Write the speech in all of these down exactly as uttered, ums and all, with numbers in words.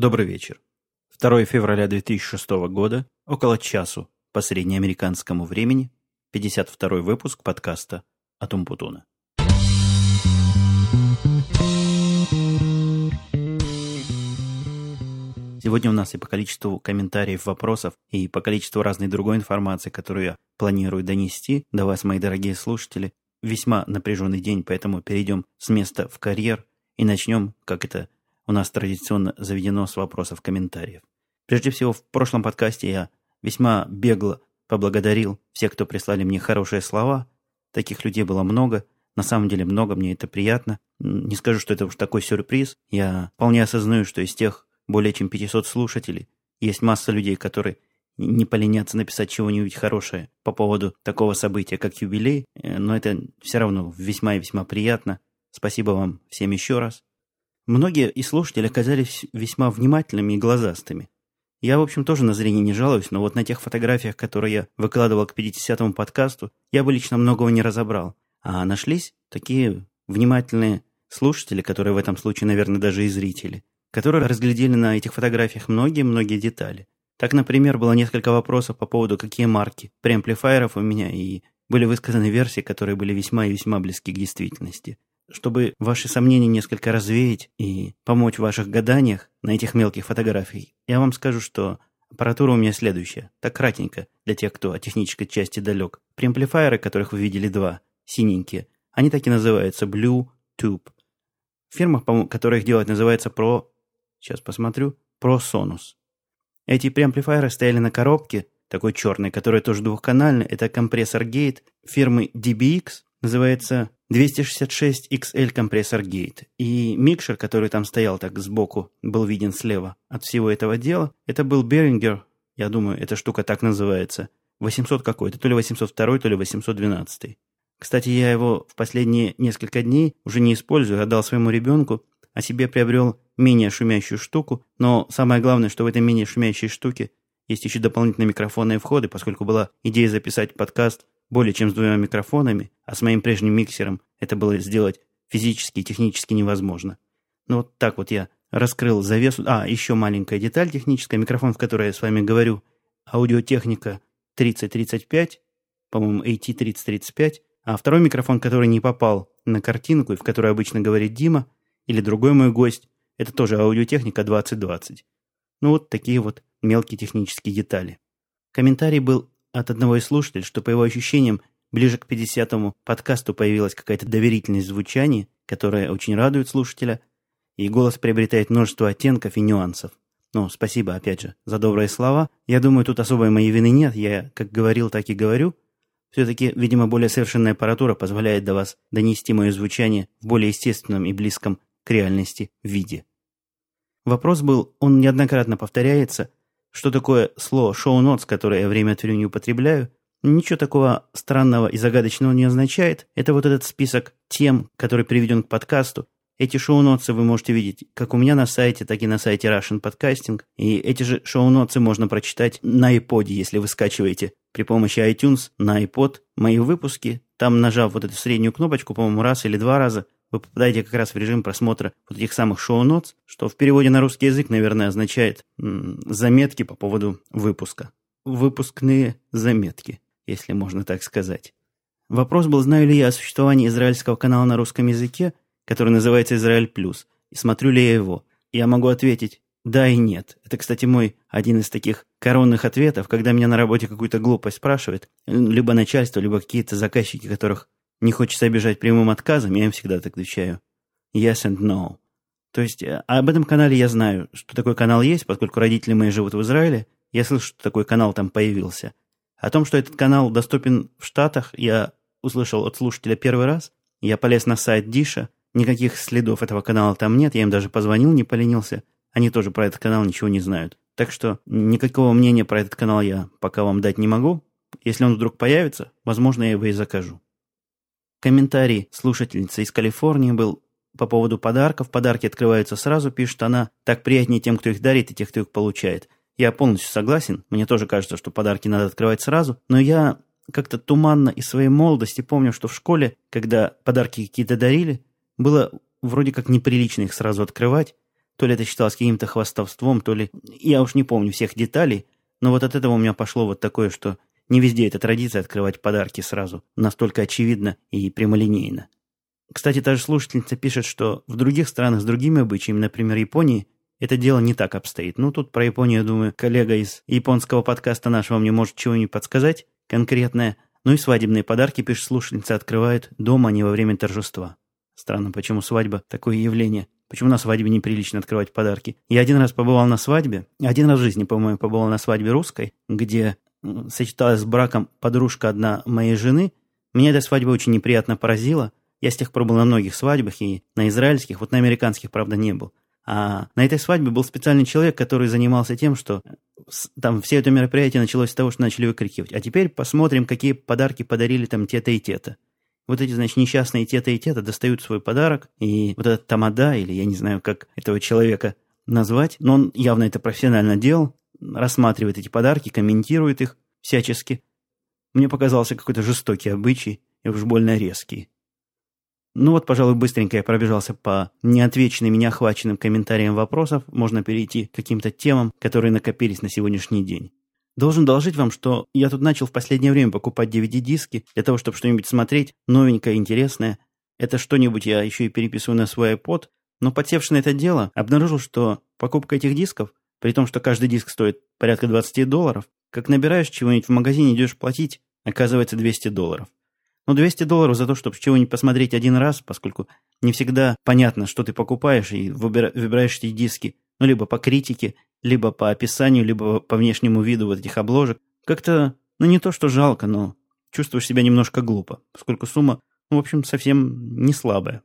Добрый вечер. второго февраля две тысячи шестого года, около часу, по среднеамериканскому времени, пятьдесят второй выпуск подкаста от Умпутуна. Сегодня у нас и по количеству комментариев, вопросов, и по количеству разной другой информации, которую я планирую донести до вас, мои дорогие слушатели, весьма напряженный день, поэтому перейдем с места в карьер и начнем, как это у нас традиционно заведено, с вопросов, комментариев. Прежде всего, в прошлом подкасте я весьма бегло поблагодарил всех, кто прислали мне хорошие слова. Таких людей было много. На самом деле много, мне это приятно. Не скажу, что это уж такой сюрприз. Я вполне осознаю, что из тех более чем пятисот слушателей есть масса людей, которые не поленятся написать чего-нибудь хорошее по поводу такого события, как юбилей. Но это все равно весьма и весьма приятно. Спасибо вам всем еще раз. Многие из слушателей оказались весьма внимательными и глазастыми. Я, в общем, тоже на зрение не жалуюсь, но вот на тех фотографиях, которые я выкладывал к пятидесятому подкасту, я бы лично многого не разобрал. А нашлись такие внимательные слушатели, которые в этом случае, наверное, даже и зрители, которые разглядели на этих фотографиях многие-многие детали. Так, например, было несколько вопросов по поводу, какие марки преамплифайеров у меня, и были высказаны версии, которые были весьма и весьма близки к действительности. Чтобы ваши сомнения несколько развеять и помочь в ваших гаданиях на этих мелких фотографиях, я вам скажу, что аппаратура у меня следующая, так кратенько, для тех, кто о технической части далек. Преамплифайеры, которых вы видели два, синенькие, они так и называются, Blue Tube. Фирма, которая их делает, называется Pro... Сейчас посмотрю. PreSonus. Эти преамплифайеры стояли на коробке, такой черной, которая тоже двухканальная. Это компрессор Gate фирмы ди би икс, называется двести шестьдесят шесть икс эль Compressor Gate. И микшер, который там стоял так сбоку, был виден слева от всего этого дела, это был Behringer, я думаю, эта штука так называется, восемьсот какой-то, то ли восемьсот второй, то ли восемьсот двенадцатый. Кстати, я его в последние несколько дней уже не использую, отдал своему ребенку, а себе приобрел менее шумящую штуку, но самое главное, что в этой менее шумящей штуке есть еще дополнительные микрофонные входы, поскольку была идея записать подкаст более чем с двумя микрофонами, а с моим прежним миксером это было сделать физически и технически невозможно. Ну вот так вот я раскрыл завесу. А, еще маленькая деталь техническая. Микрофон, в который я с вами говорю, Audio-Technica тридцать тридцать пять, по-моему, эй ти тридцать тридцать пять, а второй микрофон, который не попал на картинку и в которой обычно говорит Дима или другой мой гость, это тоже Audio-Technica двадцать двадцать. Ну вот такие вот мелкие технические детали. Комментарий был от одного из слушателей, что, по его ощущениям, ближе к пятидесятому подкасту появилась какая-то доверительность звучания, которая очень радует слушателя, и голос приобретает множество оттенков и нюансов. Ну, спасибо, опять же, за добрые слова. Я думаю, тут особой моей вины нет, я как говорил, так и говорю. Все-таки, видимо, более совершенная аппаратура позволяет до вас донести мое звучание в более естественном и близком к реальности виде. Вопрос был, он неоднократно повторяется, что такое слово «шоу-нотс», которое я время от времени употребляю, ничего такого странного и загадочного не означает. Это вот этот список тем, который приведен к подкасту. Эти шоу-нотсы вы можете видеть как у меня на сайте, так и на сайте Russian Podcasting. И эти же шоу-нотсы можно прочитать на iPod, если вы скачиваете при помощи iTunes на iPod мои выпуски. Там, нажав вот эту среднюю кнопочку, по-моему, раз или два раза, вы попадаете как раз в режим просмотра вот этих самых шоу-нотс, что в переводе на русский язык, наверное, означает м- заметки по поводу выпуска. Выпускные заметки, если можно так сказать. Вопрос был, знаю ли я о существовании израильского канала на русском языке, который называется «Израиль Плюс», и смотрю ли я его. Я могу ответить «да» и «нет». Это, кстати, мой один из таких коронных ответов, когда меня на работе какую-то глупость спрашивает, либо начальство, либо какие-то заказчики, которых не хочется обижать прямым отказом, я им всегда так отвечаю «yes and no». То есть об этом канале я знаю, что такой канал есть, поскольку родители мои живут в Израиле, я слышу, что такой канал там появился. О том, что этот канал доступен в Штатах, я услышал от слушателя первый раз, я полез на сайт Диша, никаких следов этого канала там нет, я им даже позвонил, не поленился, они тоже про этот канал ничего не знают. Так что никакого мнения про этот канал я пока вам дать не могу, если он вдруг появится, возможно, я его и закажу. Комментарий слушательницы из Калифорнии был по поводу подарков. Подарки открываются сразу, пишет она. Так приятнее тем, кто их дарит, и тех, кто их получает. Я полностью согласен. Мне тоже кажется, что подарки надо открывать сразу. Но я как-то туманно из своей молодости помню, что в школе, когда подарки какие-то дарили, было вроде как неприлично их сразу открывать. То ли это считалось каким-то хвастовством, то ли... Я уж не помню всех деталей, но вот от этого у меня пошло вот такое, что не везде эта традиция открывать подарки сразу, настолько очевидно и прямолинейно. Кстати, та же слушательница пишет, что в других странах с другими обычаями, например, Японии, это дело не так обстоит. Ну, тут про Японию, думаю, коллега из японского подкаста нашего мне может чего-нибудь подсказать конкретное. Ну и свадебные подарки, пишет слушательница, открывают дома, а не во время торжества. Странно, почему свадьба – такое явление. Почему на свадьбе неприлично открывать подарки? Я один раз побывал на свадьбе, один раз в жизни, по-моему, побывал на свадьбе русской, где сочеталась с браком подружка одна моей жены. Меня эта свадьба очень неприятно поразила. Я с тех пор был на многих свадьбах, и на израильских, вот на американских, правда, не был. А на этой свадьбе был специальный человек, который занимался тем, что там все это мероприятие началось с того, что начали выкрикивать: а теперь посмотрим, какие подарки подарили там те-то и те-то. Вот эти, значит, несчастные те-то и те-то достают свой подарок, и вот этот тамада, или я не знаю, как этого человека назвать, но он явно это профессионально делал, рассматривает эти подарки, комментирует их всячески. Мне показался какой-то жестокий обычай и уж больно резкий. Ну вот, пожалуй, быстренько я пробежался по неотвеченным и неохваченным комментариям вопросов. Можно перейти к каким-то темам, которые накопились на сегодняшний день. Должен доложить вам, что я тут начал в последнее время покупать ди ви ди-диски для того, чтобы что-нибудь смотреть, новенькое, интересное. Это что-нибудь я еще и переписываю на свой iPod. Но, подсевши на это дело, обнаружил, что покупка этих дисков, при том, что каждый диск стоит порядка двадцать долларов, как набираешь чего-нибудь в магазине, идешь платить, оказывается двести долларов. Ну, двести долларов за то, чтобы чего-нибудь посмотреть один раз, поскольку не всегда понятно, что ты покупаешь, и выбираешь эти диски, ну, либо по критике, либо по описанию, либо по внешнему виду вот этих обложек. Как-то, ну, не то что жалко, но чувствуешь себя немножко глупо, поскольку сумма, ну, в общем, совсем не слабая.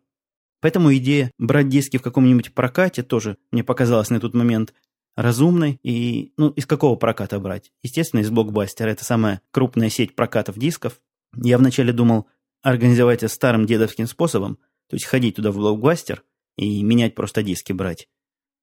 Поэтому идея брать диски в каком-нибудь прокате тоже мне показалась на тот момент разумной. И, ну, из какого проката брать? Естественно, из Блокбастера. Это самая крупная сеть прокатов дисков. Я вначале думал организовать это старым дедовским способом, то есть ходить туда в Блокбастер и менять просто диски брать.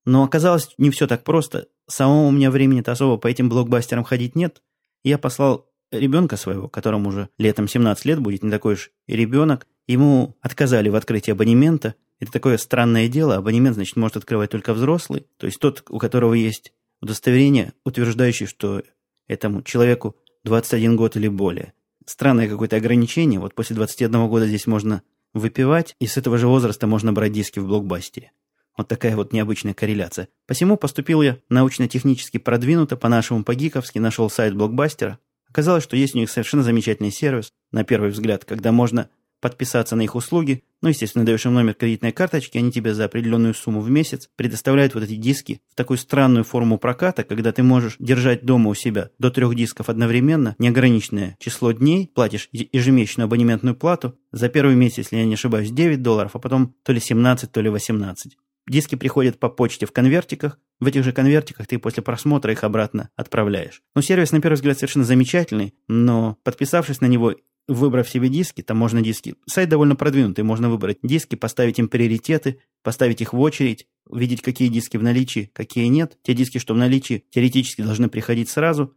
Но оказалось, не все так просто. Самому у меня времени-то особо по этим Блокбастерам ходить нет. Я послал ребенка своего, которому уже летом семнадцать лет будет, не такой уж и ребенок. Ему отказали в открытии абонемента. Это такое странное дело. Абонемент, значит, может открывать только взрослый, то есть тот, у которого есть удостоверение, утверждающее, что этому человеку двадцать один год или более. Странное какое-то ограничение, вот после двадцати одного года здесь можно выпивать, и с этого же возраста можно брать диски в Блокбастере. Вот такая вот необычная корреляция. Посему поступил я научно-технически продвинуто, по-нашему, по-гиковски, нашел сайт Блокбастера. Оказалось, что есть у них совершенно замечательный сервис, на первый взгляд, когда можно подписаться на их услуги, ну, естественно, даешь им номер кредитной карточки, они тебе за определенную сумму в месяц предоставляют вот эти диски в такую странную форму проката, когда ты можешь держать дома у себя до трех дисков одновременно, неограниченное число дней, платишь ежемесячную абонементную плату, за первый месяц, если я не ошибаюсь, девять долларов, а потом то ли семнадцать, то ли восемнадцать. Диски приходят по почте в конвертиках, в этих же конвертиках ты после просмотра их обратно отправляешь. Ну, сервис, на первый взгляд, совершенно замечательный, но подписавшись на него, выбрав себе диски, там можно диски... Сайт довольно продвинутый, можно выбрать диски, поставить им приоритеты, поставить их в очередь, увидеть, какие диски в наличии, какие нет. Те диски, что в наличии, теоретически должны приходить сразу.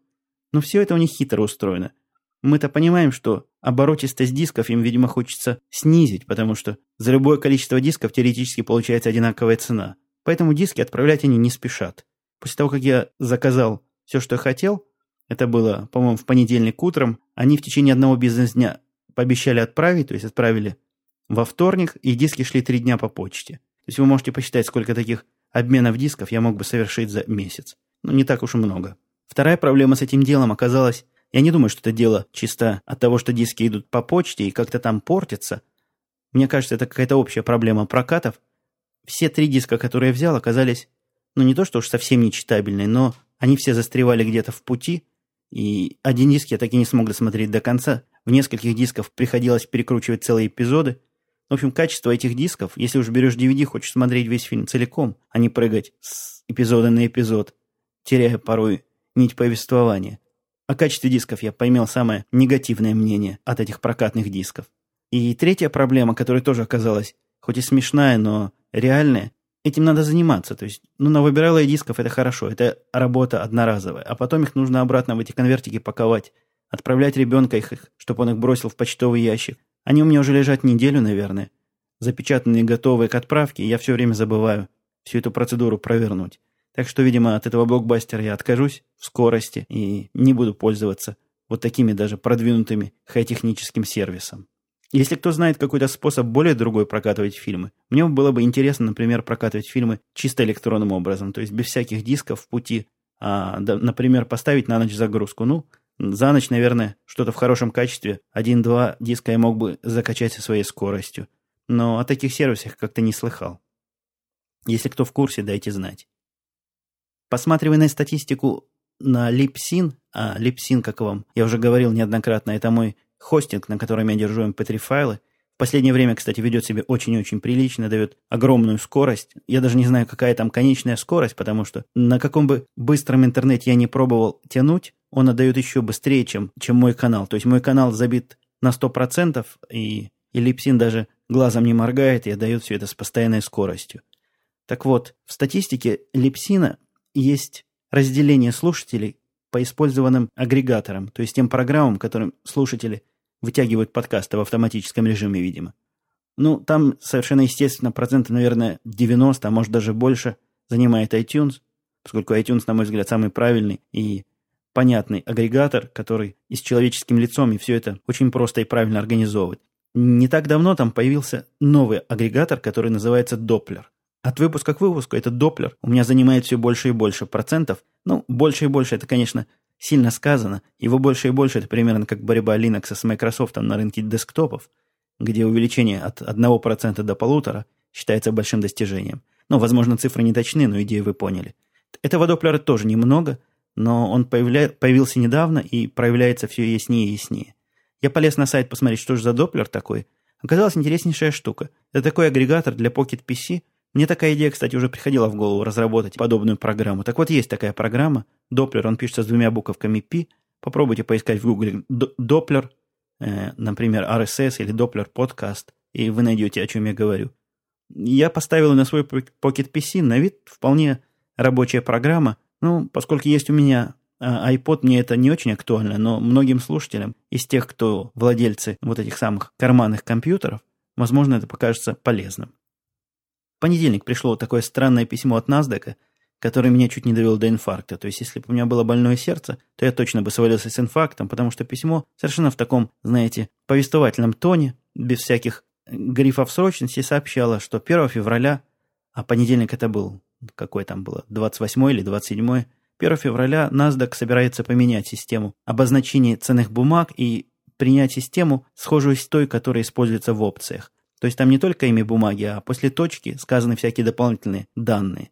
Но все это у них хитро устроено. Мы-то понимаем, что оборотистость дисков им, видимо, хочется снизить, потому что за любое количество дисков теоретически получается одинаковая цена. Поэтому диски отправлять они не спешат. После того, как я заказал все, что я хотел... Это было, по-моему, в понедельник утром. Они в течение одного бизнес-дня пообещали отправить, то есть отправили во вторник, и диски шли три дня по почте. То есть вы можете посчитать, сколько таких обменов дисков я мог бы совершить за месяц. Ну, не так уж и много. Вторая проблема с этим делом оказалась... Я не думаю, что это дело чисто от того, что диски идут по почте и как-то там портятся. Мне кажется, это какая-то общая проблема прокатов. Все три диска, которые я взял, оказались, ну, не то что уж совсем нечитабельные, но они все застревали где-то в пути. И один диск я так и не смог досмотреть до конца. В нескольких дисках приходилось перекручивать целые эпизоды. В общем, качество этих дисков, если уж берешь ди ви ди, хочешь смотреть весь фильм целиком, а не прыгать с эпизода на эпизод, теряя порой нить повествования. О качестве дисков я поимел самое негативное мнение от этих прокатных дисков. И третья проблема, которая тоже оказалась, хоть и смешная, но реальная, этим надо заниматься, то есть, ну, навыбирал я дисков, это хорошо, это работа одноразовая, а потом их нужно обратно в эти конвертики паковать, отправлять ребенка их, чтобы он их бросил в почтовый ящик. Они у меня уже лежат неделю, наверное, запечатанные, готовые к отправке, и я все время забываю, всю эту процедуру провернуть. Так что, видимо, от этого блокбастера я откажусь в скорости и не буду пользоваться вот такими даже продвинутыми хай-техническим сервисом. Если кто знает какой-то способ более другой прокатывать фильмы, мне было бы интересно, например, прокатывать фильмы чисто электронным образом, то есть без всяких дисков в пути, а, да, например, поставить на ночь загрузку. Ну, за ночь, наверное, что-то в хорошем качестве, один-два диска я мог бы закачать со своей скоростью, но о таких сервисах как-то не слыхал. Если кто в курсе, дайте знать. Посматривая на статистику на Libsyn, а Libsyn, как вам, я уже говорил неоднократно, это мой хостинг, на котором я держу эм пэ три файлы. В последнее время, кстати, ведет себя очень-очень прилично, дает огромную скорость. Я даже не знаю, какая там конечная скорость, потому что на каком бы быстром интернете я не пробовал тянуть, он отдает еще быстрее, чем, чем мой канал. То есть мой канал забит на сто процентов, и, и Libsyn даже глазом не моргает и отдает все это с постоянной скоростью. Так вот, в статистике Libsyn есть разделение слушателей по использованным агрегаторам, то есть тем программам, которым слушатели вытягивают подкасты в автоматическом режиме, видимо. Ну, там совершенно естественно проценты, наверное, девяносто, а может даже больше, занимает iTunes, поскольку iTunes, на мой взгляд, самый правильный и понятный агрегатор, который и с человеческим лицом, и все это очень просто и правильно организовывает. Не так давно там появился новый агрегатор, который называется Doppler. От выпуска к выпуску этот Doppler у меня занимает все больше и больше процентов. Ну, больше и больше, это, конечно, сильно сказано. Его больше и больше, это примерно как борьба Linux с Microsoft на рынке десктопов, где увеличение от одного процента до полутора считается большим достижением. Ну, возможно, цифры не точны, но идею вы поняли. Этого Doppler тоже немного, но он появля... появился недавно и проявляется все яснее и яснее. Я полез на сайт посмотреть, что же за Doppler такой. Оказалась интереснейшая штука. Это такой агрегатор для Pocket пи си. Мне такая идея, кстати, уже приходила в голову разработать подобную программу. Так вот, есть такая программа, Doppler, он пишется с двумя буковками P. Попробуйте поискать в Гугле Doppler, э, например, эр эс эс или Doppler Podcast, и вы найдете, о чем я говорю. Я поставил на свой Pocket пи си, на вид вполне рабочая программа. Ну, поскольку есть у меня iPod, мне это не очень актуально, но многим слушателям из тех, кто владельцы вот этих самых карманных компьютеров, возможно, это покажется полезным. В понедельник пришло такое странное письмо от NASDAQ, которое меня чуть не довело до инфаркта. То есть, если бы у меня было больное сердце, то я точно бы свалился с инфарктом, потому что письмо совершенно в таком, знаете, повествовательном тоне, без всяких грифов срочности, сообщало, что первого февраля, а понедельник это был, какой там было, двадцать восьмое или двадцать седьмое, первого февраля NASDAQ собирается поменять систему обозначения ценных бумаг и принять систему, схожую с той, которая используется в опциях. То есть там не только имя бумаги, а после точки сказаны всякие дополнительные данные.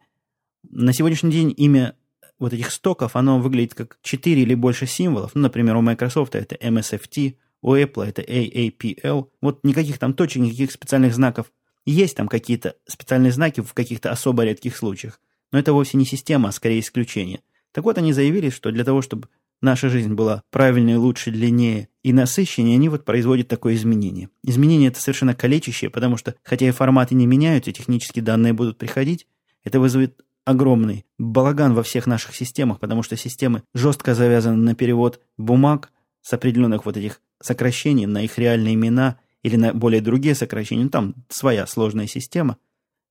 На сегодняшний день имя вот этих стоков, оно выглядит как четыре или больше символов. Ну, например, у Microsoft это эм эс эф ти, у Apple это эй эй пи эл. Вот никаких там точек, никаких специальных знаков. Есть там какие-то специальные знаки в каких-то особо редких случаях. Но это вовсе не система, а скорее исключение. Так вот, они заявили, что для того, чтобы наша жизнь была правильнее, лучше, длиннее и насыщеннее, они вот производят такое изменение. Изменение это совершенно калечащее, потому что, хотя и форматы не меняются, и технические данные будут приходить, это вызовет огромный балаган во всех наших системах, потому что системы жестко завязаны на перевод бумаг с определенных вот этих сокращений на их реальные имена или на более другие сокращения. Там своя сложная система.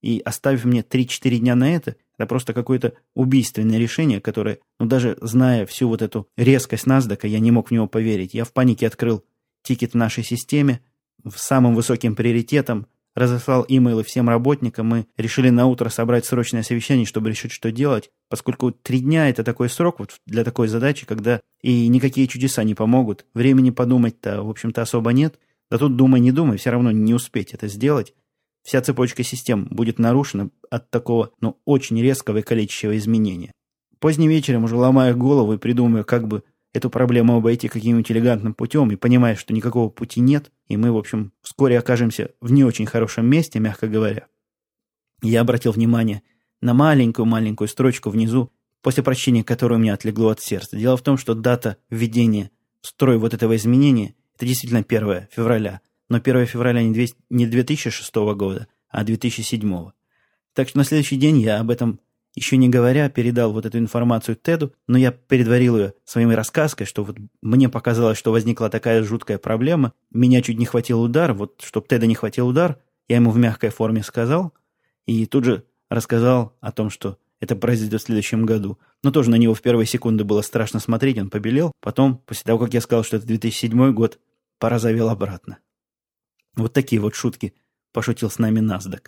И оставив мне три-четыре дня на это, это просто какое-то убийственное решение, которое, ну даже зная всю вот эту резкость NASDAQ, я не мог в него поверить. Я в панике открыл тикет в нашей системе с самым высоким приоритетом, разослал имейлы всем работникам, мы решили на утро собрать срочное совещание, чтобы решить, что делать, поскольку три дня – это такой срок вот для такой задачи, когда и никакие чудеса не помогут, времени подумать-то, в общем-то, особо нет, да тут думай, не думай, все равно не успеть это сделать. Вся цепочка систем будет нарушена от такого, ну, очень резкого и количественного изменения. Поздним вечером, уже ломая голову и придумывая, как бы эту проблему обойти каким-нибудь элегантным путем, и понимая, что никакого пути нет, и мы, в общем, вскоре окажемся в не очень хорошем месте, мягко говоря, я обратил внимание на маленькую-маленькую строчку внизу, после прочтения которой у меня отлегло от сердца. Дело в том, что дата введения в строй вот этого изменения – это действительно первого февраля. Но первого февраля не две тысячи шестого года, а две тысячи седьмого. Так что на следующий день я об этом, еще не говоря, передал вот эту информацию Теду, но я предварил ее своими рассказкой, что вот мне показалось, что возникла такая жуткая проблема, меня чуть не хватил удар, вот чтобы Теда не хватил удар, я ему в мягкой форме сказал, и тут же Рассказал о том, что это произойдет в следующем году. Но тоже на него в первые секунды было страшно смотреть, он побелел. Потом, после того, как я сказал, что это две тысячи седьмой год, порозовел обратно. Вот такие вот шутки пошутил с нами NASDAQ.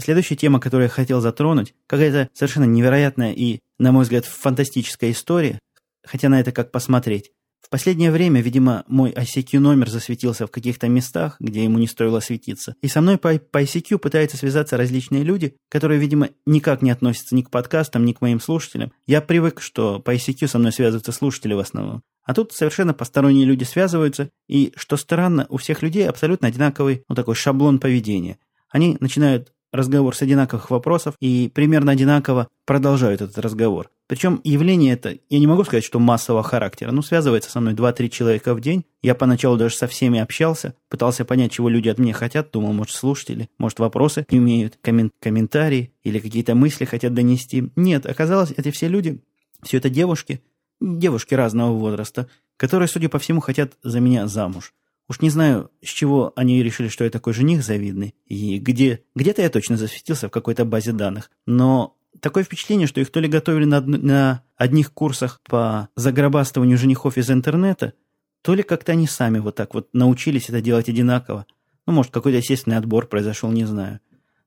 Следующая тема, которую я хотел затронуть, какая-то совершенно невероятная и, на мой взгляд, фантастическая история, хотя на это как посмотреть. В последнее время, видимо, мой ай си кью номер засветился в каких-то местах, где ему не стоило светиться. И со мной по, по ай си кью пытаются связаться различные люди, которые, видимо, никак не относятся ни к подкастам, ни к моим слушателям. Я привык, что по ай си кью со мной связываются слушатели в основном. А тут совершенно посторонние люди связываются, и, что странно, у всех людей абсолютно одинаковый, ну, такой шаблон поведения. Они начинают разговор с одинаковых вопросов и примерно одинаково продолжают этот разговор. Причем явление это, я не могу сказать, что массового характера, но связывается со мной два-три человека в день. Я поначалу даже со всеми общался, пытался понять, чего люди от меня хотят, думал, может, слушатели, может, вопросы имеют, коммен- комментарии или какие-то мысли хотят донести. Нет, оказалось, это все люди, все это девушки, девушки разного возраста, которые, судя по всему, хотят за меня замуж. Уж не знаю, с чего они решили, что я такой жених завидный, и где... Где-то я точно засветился в какой-то базе данных. Но такое впечатление, что их то ли готовили на, на одних курсах по заграбастыванию женихов из интернета, то ли как-то они сами вот так вот научились это делать одинаково. Ну, может, какой-то естественный отбор произошел, не знаю.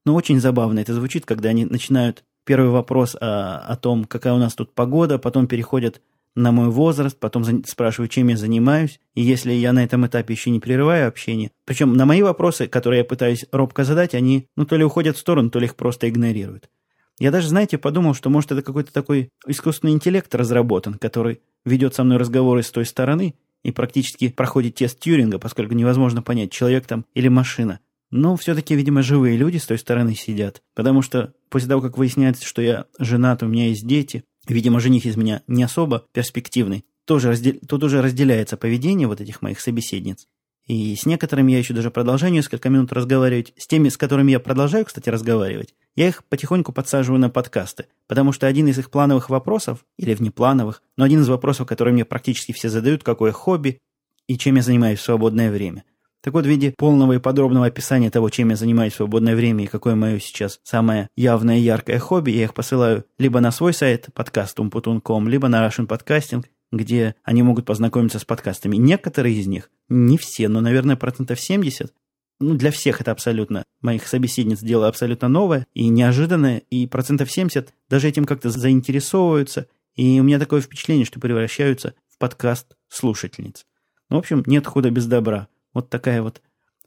Но очень забавно это звучит, когда они начинают первый вопрос о, о том, какая у нас тут погода, потом переходят на мой возраст, потом спрашиваю, чем я занимаюсь, и если я на этом этапе еще не прерываю общение. Причем на мои вопросы, которые я пытаюсь робко задать, они, ну, то ли уходят в сторону, то ли их просто игнорируют. Я даже, знаете, подумал, что, может, это какой-то такой искусственный интеллект разработан, который ведет со мной разговоры с той стороны и практически проходит тест Тьюринга, поскольку невозможно понять, человек там или машина. Но все-таки, видимо, живые люди с той стороны сидят, потому что после того, как выясняется, что я женат, у меня есть дети, видимо, жених из меня не особо перспективный. Тоже раздел... Тут уже разделяется поведение вот этих моих собеседниц. И с некоторыми я еще даже продолжаю несколько минут разговаривать. С теми, с которыми я продолжаю, кстати, разговаривать, я их потихоньку подсаживаю на подкасты. Потому что один из их плановых вопросов, или внеплановых, но один из вопросов, которые мне практически все задают, какое хобби и чем я занимаюсь в свободное время. Так вот, в виде полного и подробного описания того, чем я занимаюсь в свободное время и какое мое сейчас самое явное и яркое хобби, я их посылаю либо на свой сайт, подкаст умпутун точка ком, либо на Russian Podcasting, где они могут познакомиться с подкастами. Некоторые из них, не все, но, наверное, процентов семьдесят, ну, для всех это абсолютно, моих собеседниц, дело абсолютно новое и неожиданное, и процентов семьдесят даже этим как-то заинтересовываются, и у меня такое впечатление, что превращаются в подкаст слушательниц. Ну, в общем, нет худа без добра. Вот такая вот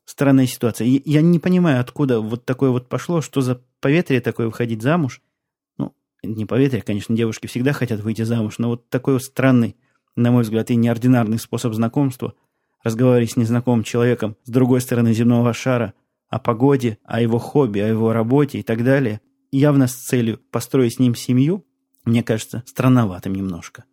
странная ситуация. И я не понимаю, откуда вот такое вот пошло, что за поветрие такое выходить замуж. Ну, не поветрие, конечно, девушки всегда хотят выйти замуж, но вот такой вот странный, на мой взгляд, и неординарный способ знакомства, разговаривать с незнакомым человеком с другой стороны земного шара о погоде, о его хобби, о его работе и так далее, явно с целью построить с ним семью, мне кажется, странноватым немножко.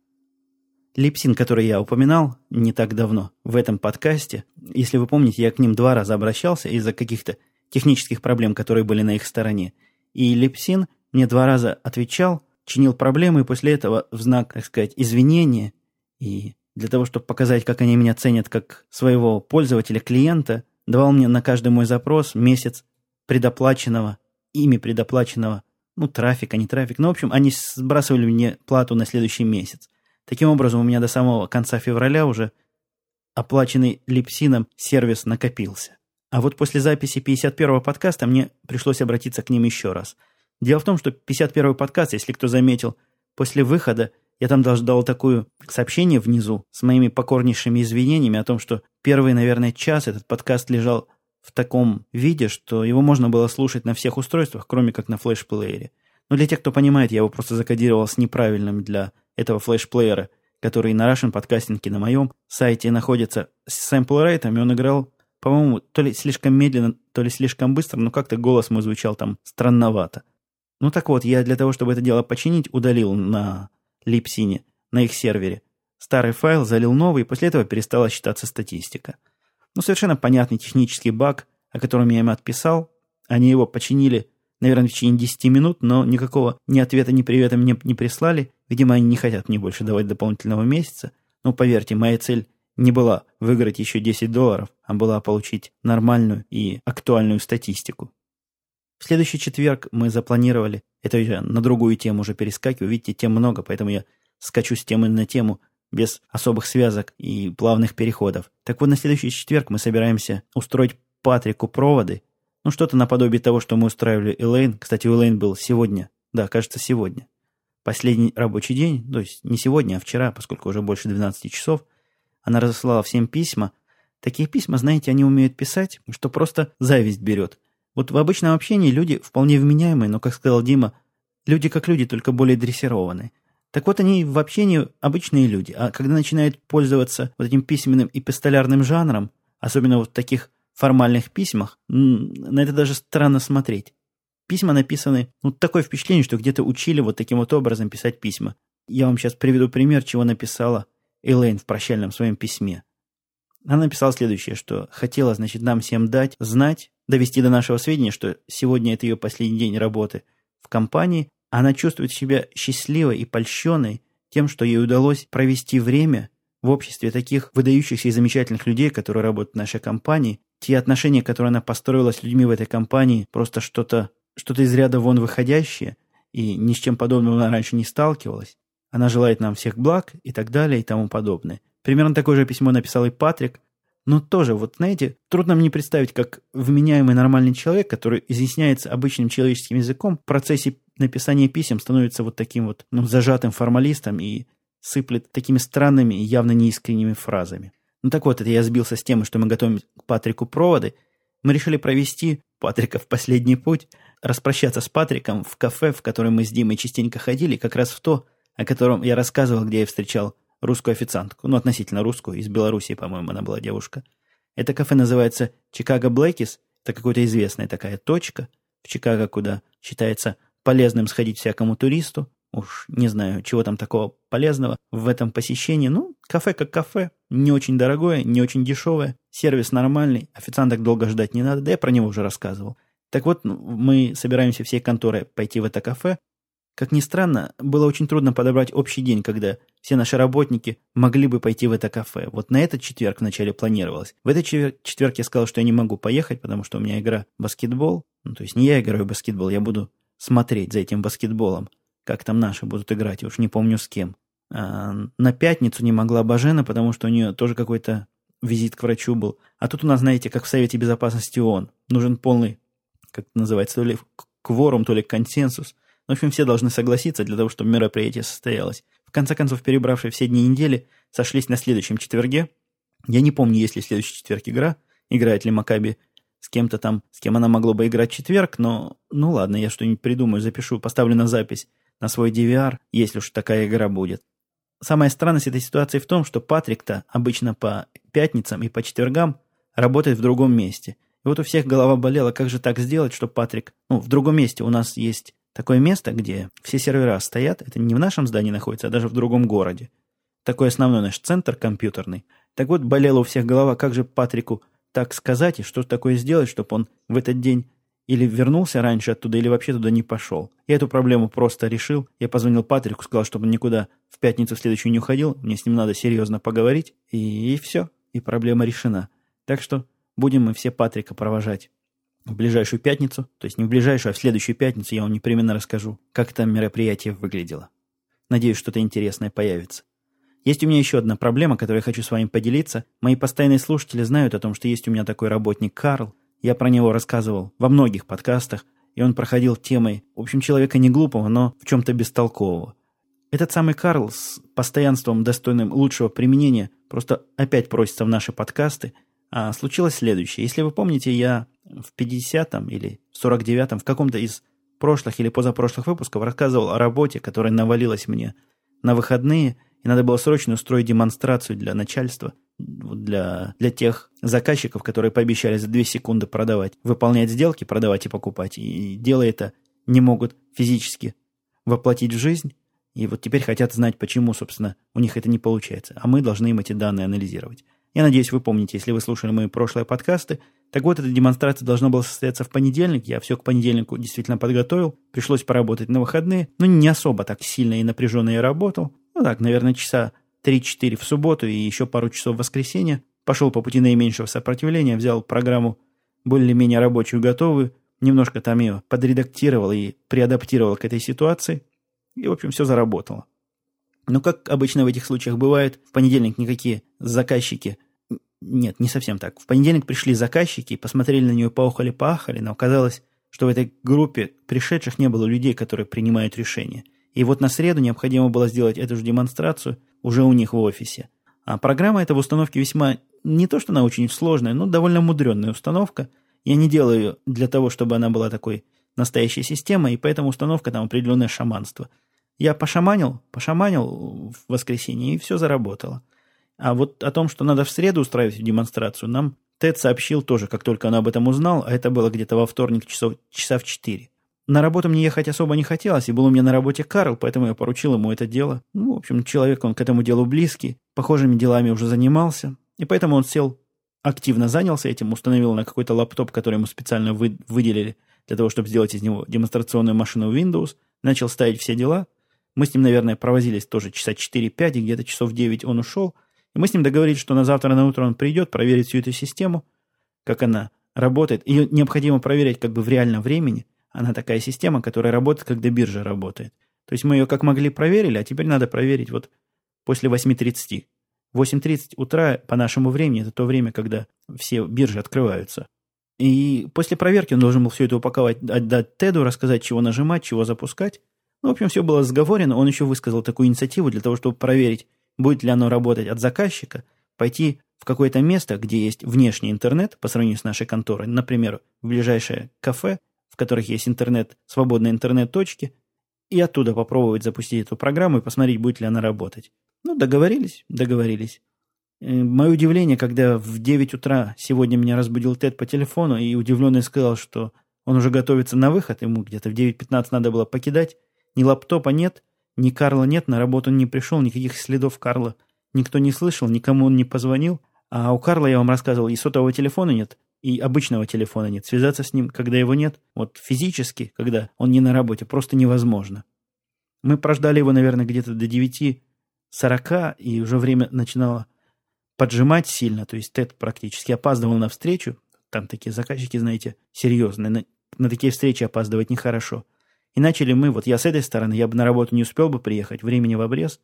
Libsyn, который я упоминал не так давно в этом подкасте, если вы помните, я к ним два раза обращался из-за каких-то технических проблем, которые были на их стороне. И Libsyn мне два раза отвечал, чинил проблемы, и после этого в знак, так сказать, извинения и для того, чтобы показать, как они меня ценят как своего пользователя, клиента, давал мне на каждый мой запрос месяц предоплаченного, ими предоплаченного, ну, трафика, не трафик, ну, в общем, они сбрасывали мне плату на следующий месяц. Таким образом, у меня до самого конца февраля уже оплаченный Libsyn'ом сервис накопился. А вот после записи пятьдесят первого подкаста мне пришлось обратиться к ним еще раз. Дело в том, что пятьдесят первый подкаст, если кто заметил, после выхода я там даже дал такое сообщение внизу с моими покорнейшими извинениями о том, что первый, наверное, час этот подкаст лежал в таком виде, что его можно было слушать на всех устройствах, кроме как на флеш-плеере. Но для тех, кто понимает, я его просто закодировал с неправильным для этого флеш-плеера, который на Russian Podcasting, на моем сайте находится с сэмпл-рейтом, и он играл, по-моему, то ли слишком медленно, то ли слишком быстро, но как-то голос мой звучал там странновато. Ну так вот, я для того, чтобы это дело починить, удалил на Libsyn, на их сервере, старый файл, залил новый, и после этого перестала считаться статистика. Ну, совершенно понятный технический баг, о котором я им отписал, они его починили, наверное, в течение десяти минут, но никакого ни ответа, ни привета мне не прислали. Видимо, они не хотят мне больше давать дополнительного месяца. Но поверьте, моя цель не была выиграть еще десять долларов, а была получить нормальную и актуальную статистику. В следующий четверг мы запланировали, это я на другую тему уже перескакиваю, видите, тем много, поэтому я скачу с темы на тему без особых связок и плавных переходов. Так вот, на следующий четверг мы собираемся устроить Патрику проводы, ну что-то наподобие того, что мы устраивали Элейн. Кстати, у Элейн был сегодня, да, кажется, сегодня, последний рабочий день, то есть не сегодня, а вчера, поскольку уже больше двенадцати часов, она разослала всем письма. Такие письма, знаете, они умеют писать, что просто зависть берет. Вот в обычном общении люди вполне вменяемые, но, как сказал Дима, люди как люди, только более дрессированные. Так вот, они в общении обычные люди, а когда начинают пользоваться вот этим письменным эпистолярным жанром, особенно вот в таких формальных письмах, на это даже странно смотреть. Письма написаны, ну, такое впечатление, что где-то учили вот таким вот образом писать письма. Я вам сейчас приведу пример, чего написала Элейн в прощальном своем письме. Она написала следующее, что хотела, значит, нам всем дать знать, довести до нашего сведения, что сегодня это ее последний день работы в компании. Она чувствует себя счастливой и польщенной тем, что ей удалось провести время в обществе таких выдающихся и замечательных людей, которые работают в нашей компании. Те отношения, которые она построила с людьми в этой компании, просто что-то, что-то из ряда вон выходящее, и ни с чем подобным она раньше не сталкивалась. Она желает нам всех благ и так далее и тому подобное. Примерно такое же письмо написал и Патрик. Но тоже, вот знаете, трудно мне представить, как вменяемый нормальный человек, который изъясняется обычным человеческим языком, в процессе написания писем становится вот таким вот, ну, зажатым формалистом и сыплет такими странными и явно неискренними фразами. Ну так вот, это я сбился с темы, что мы готовим к Патрику проводы. Мы решили провести Патрика в последний путь, распрощаться с Патриком в кафе, в которое мы с Димой частенько ходили, как раз в то, о котором я рассказывал, где я встречал русскую официантку, ну, относительно русскую, из Белоруссии, по-моему, она была девушка. Это кафе называется Chicago Blackies, это какая-то известная такая точка в Чикаго, куда считается полезным сходить всякому туристу. Уж не знаю, чего там такого полезного в этом посещении. Ну, кафе как кафе, не очень дорогое, не очень дешевое, сервис нормальный, официанток долго ждать не надо, да я про него уже рассказывал. Так вот, мы собираемся всей конторой пойти в это кафе. Как ни странно, было очень трудно подобрать общий день, когда все наши работники могли бы пойти в это кафе. Вот на этот четверг вначале планировалось. В этот четверг я сказал, что я не могу поехать, потому что у меня игра в баскетбол. Ну, то есть не я играю в баскетбол, я буду смотреть за этим баскетболом, как там наши будут играть, я уж не помню с кем. А на пятницу не могла Бажена, потому что у нее тоже какой-то визит к врачу был. А тут у нас, знаете, как в Совете Безопасности ООН, нужен полный, как это называется, то ли кворум, то ли консенсус. В общем, все должны согласиться для того, чтобы мероприятие состоялось. В конце концов, перебравшие все дни недели, сошлись на следующем четверге. Я не помню, есть ли следующий четверг игра, играет ли Макаби с кем-то там, с кем она могла бы играть в четверг, но ну ладно, я что-нибудь придумаю, запишу, поставлю на запись на свой ди ви ар, если уж такая игра будет. Самая странность этой ситуации в том, что Патрик-то обычно по пятницам и по четвергам работает в другом месте. И вот у всех голова болела, как же так сделать, что Патрик... Ну, в другом месте у нас есть... Такое место, где все сервера стоят, это не в нашем здании находится, а даже в другом городе. Такой основной наш центр компьютерный. Так вот, болела у всех голова, как же Патрику так сказать и что такое сделать, чтобы он в этот день или вернулся раньше оттуда, или вообще туда не пошел. Я эту проблему просто решил. Я позвонил Патрику, сказал, чтобы он никуда в пятницу в следующую не уходил, мне с ним надо серьезно поговорить, и, и все, и проблема решена. Так что будем мы все Патрика провожать в ближайшую пятницу, то есть не в ближайшую, а в следующую пятницу, я вам непременно расскажу, как это мероприятие выглядело. Надеюсь, что-то интересное появится. Есть у меня еще одна проблема, которой я хочу с вами поделиться. Мои постоянные слушатели знают о том, что есть у меня такой работник Карл. Я про него рассказывал во многих подкастах, и он проходил темой, в общем, человека не глупого, но в чем-то бестолкового. Этот самый Карл с постоянством, достойным лучшего применения, просто опять просится в наши подкасты. А случилось следующее. Если вы помните, я в пятидесятом или сорок девятом, в каком-то из прошлых или позапрошлых выпусков рассказывал о работе, которая навалилась мне на выходные, и надо было срочно устроить демонстрацию для начальства, для, для тех заказчиков, которые пообещали за две секунды продавать, выполнять сделки, продавать и покупать, и дело это не могут физически воплотить в жизнь, и вот теперь хотят знать, почему, собственно, у них это не получается, а мы должны им эти данные анализировать. Я надеюсь, вы помните, если вы слушали мои прошлые подкасты. Так вот, эта демонстрация должна была состояться в понедельник. Я все к понедельнику действительно подготовил. Пришлось поработать на выходные. Но не особо так сильно и напряженно я работал. Ну так, наверное, часа три-четыре в субботу и еще пару часов в воскресенье. Пошел по пути наименьшего сопротивления. Взял программу более-менее рабочую, готовую. немножко там ее подредактировал и приадаптировал к этой ситуации. И, в общем, все заработало. Но, как обычно в этих случаях бывает, в понедельник никакие заказчики... Нет, не совсем так. В понедельник пришли заказчики, посмотрели на нее, поохали-поахали, но оказалось, что в этой группе пришедших не было людей, которые принимают решения. И вот на среду необходимо было сделать эту же демонстрацию уже у них в офисе. А программа эта в установке весьма... Не то, что она очень сложная, но довольно мудренная установка. Я не делаю ее для того, чтобы она была такой настоящей системой, и поэтому установка там определенное шаманство. Я пошаманил, пошаманил в воскресенье, и все заработало. А вот о том, что надо в среду устраивать демонстрацию, нам Тед сообщил тоже, как только он об этом узнал, а это было где-то во вторник часов, часа в четыре. На работу мне ехать особо не хотелось, и был у меня на работе Карл, поэтому я поручил ему это дело. Ну, в общем, человек, он к этому делу близкий, похожими делами уже занимался, и поэтому он сел, активно занялся этим, установил на какой-то лаптоп, который ему специально вы, выделили для того, чтобы сделать из него демонстрационную машину Windows, начал ставить все дела. Мы с ним, наверное, провозились тоже часа четыре-пять, и где-то часов девять он ушел. И мы с ним договорились, что на завтра на утро он придет, проверит всю эту систему, как она работает. Ее необходимо проверять как бы в реальном времени. Она такая система, которая работает, когда биржа работает. То есть мы ее как могли проверили, а теперь надо проверить вот после восемь тридцать. восемь тридцать утра по нашему времени, это то время, когда все биржи открываются. И после проверки он должен был все это упаковать, отдать Теду, рассказать, чего нажимать, чего запускать. Ну, в общем, все было сговорено. Он еще высказал такую инициативу для того, чтобы проверить, будет ли оно работать от заказчика, пойти в какое-то место, где есть внешний интернет по сравнению с нашей конторой, например, в ближайшее кафе, в которых есть интернет, свободные интернет-точки, и оттуда попробовать запустить эту программу и посмотреть, будет ли она работать. Ну, договорились, договорились. Мое удивление, когда в девять утра сегодня меня разбудил Тед по телефону и удивленный сказал, что он уже готовится на выход, ему где-то в девять пятнадцать надо было покидать, ни лаптопа нет, ни Карла нет, на работу он не пришел, никаких следов Карла никто не слышал, никому он не позвонил. А у Карла, я вам рассказывал, и сотового телефона нет, и обычного телефона нет. Связаться с ним, когда его нет, вот физически, когда он не на работе, просто невозможно. Мы прождали его, наверное, где-то до девяти сорока, и уже время начинало поджимать сильно, то есть Тед практически опаздывал на встречу. Там такие заказчики, знаете, серьезные, на, на такие встречи опаздывать нехорошо. И начали мы, вот я с этой стороны, я бы на работу не успел бы приехать, времени в обрез,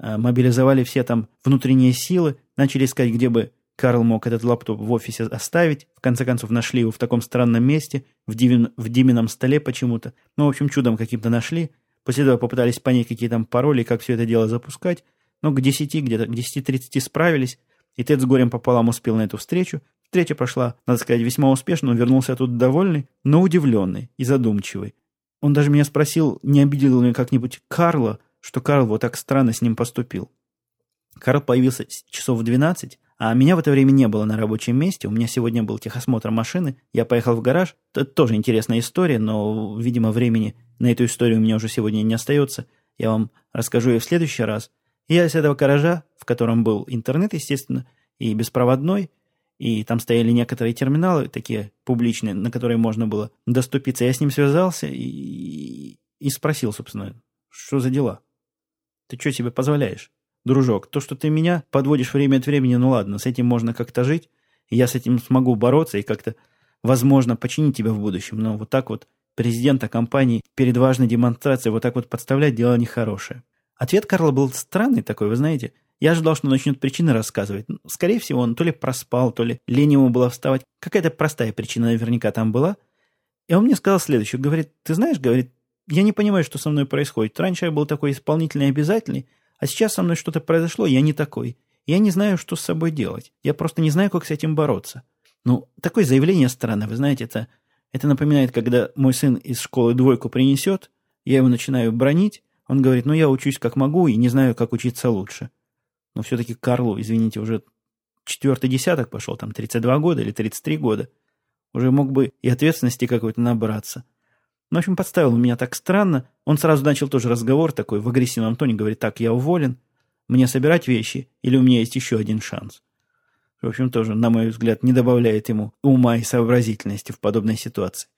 мобилизовали все там внутренние силы, начали искать, где бы Карл мог этот лаптоп в офисе оставить, в конце концов нашли его в таком странном месте, в, Дивин, в Димином столе почему-то, ну, в общем, чудом каким-то нашли, после этого попытались понять, какие там пароли, как все это дело запускать, ну, к десяти, где-то к десяти тридцати справились, и Тед с горем пополам успел на эту встречу, встреча прошла, надо сказать, весьма успешно, он вернулся оттуда довольный, но удивленный и задумчивый. Он даже меня спросил, не обидел ли он как-нибудь Карла, что Карл вот так странно с ним поступил. Карл появился часов в двенадцать, а меня в это время не было на рабочем месте. У меня сегодня был техосмотр машины, я поехал в гараж. Это тоже интересная история, но, видимо, времени на эту историю у меня уже сегодня не остается. Я вам расскажу ее в следующий раз. Я из этого гаража, в котором был интернет, естественно, и беспроводной, и там стояли некоторые терминалы, такие публичные, на которые можно было доступиться. Я с ним связался и, и спросил, собственно, что за дела? Ты что себе позволяешь, дружок? То, что ты меня подводишь время от времени, ну ладно, с этим можно как-то жить. Я с этим смогу бороться и как-то, возможно, починить тебя в будущем. Но вот так вот президента компании перед важной демонстрацией вот так вот подставлять — дело нехорошее. Ответ Карла был странный такой, вы знаете. Я ожидал, что он начнет причины рассказывать. Скорее всего, он то ли проспал, то ли лень ему было вставать. Какая-то простая причина наверняка там была. И он мне сказал следующее. Говорит, ты знаешь, говорит, я не понимаю, что со мной происходит. Раньше я был такой исполнительный, обязательный, а сейчас со мной что-то произошло, я не такой. Я не знаю, что с собой делать. Я просто не знаю, как с этим бороться. Ну, такое заявление странное. Вы знаете, это, это напоминает, когда мой сын из школы двойку принесет, я его начинаю бронить. Он говорит, ну, я учусь как могу и не знаю, как учиться лучше. Но все-таки Карлу, извините, уже четвертый десяток пошел, там тридцать два года или тридцать три года. Уже мог бы и ответственности какой-то набраться. Ну, в общем, подставил меня так странно. Он сразу начал тоже разговор такой в агрессивном тоне. Говорит, так, я уволен, мне собирать вещи или у меня есть еще один шанс. В общем, тоже, на мой взгляд, не добавляет ему ума и сообразительности в подобной ситуации.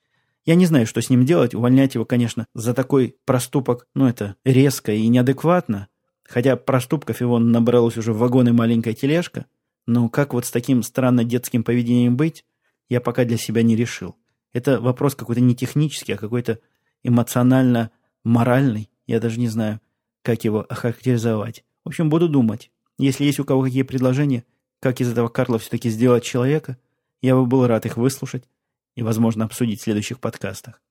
Я не знаю, что с ним делать. Увольнять его, конечно, за такой проступок, ну, это резко и неадекватно. Хотя проступков его набралось уже в вагон и маленькая тележка, но как вот с таким странно детским поведением быть, я пока для себя не решил. Это вопрос какой-то не технический, а какой-то эмоционально-моральный. Я даже не знаю, как его охарактеризовать. В общем, буду думать. Если есть у кого какие предложения, как из этого Карла все-таки сделать человека, я бы был рад их выслушать и, возможно, обсудить в следующих подкастах.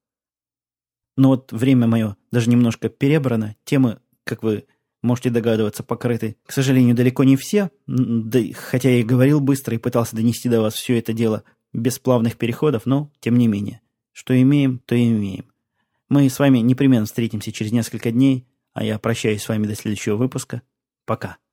Но вот время мое даже немножко перебрано. Темы, как вы можете догадываться, покрыты, к сожалению, далеко не все. Да, хотя я и говорил быстро и пытался донести до вас все это дело без плавных переходов, но тем не менее. Что имеем, то имеем. Мы с вами непременно встретимся через несколько дней, а я прощаюсь с вами до следующего выпуска. Пока.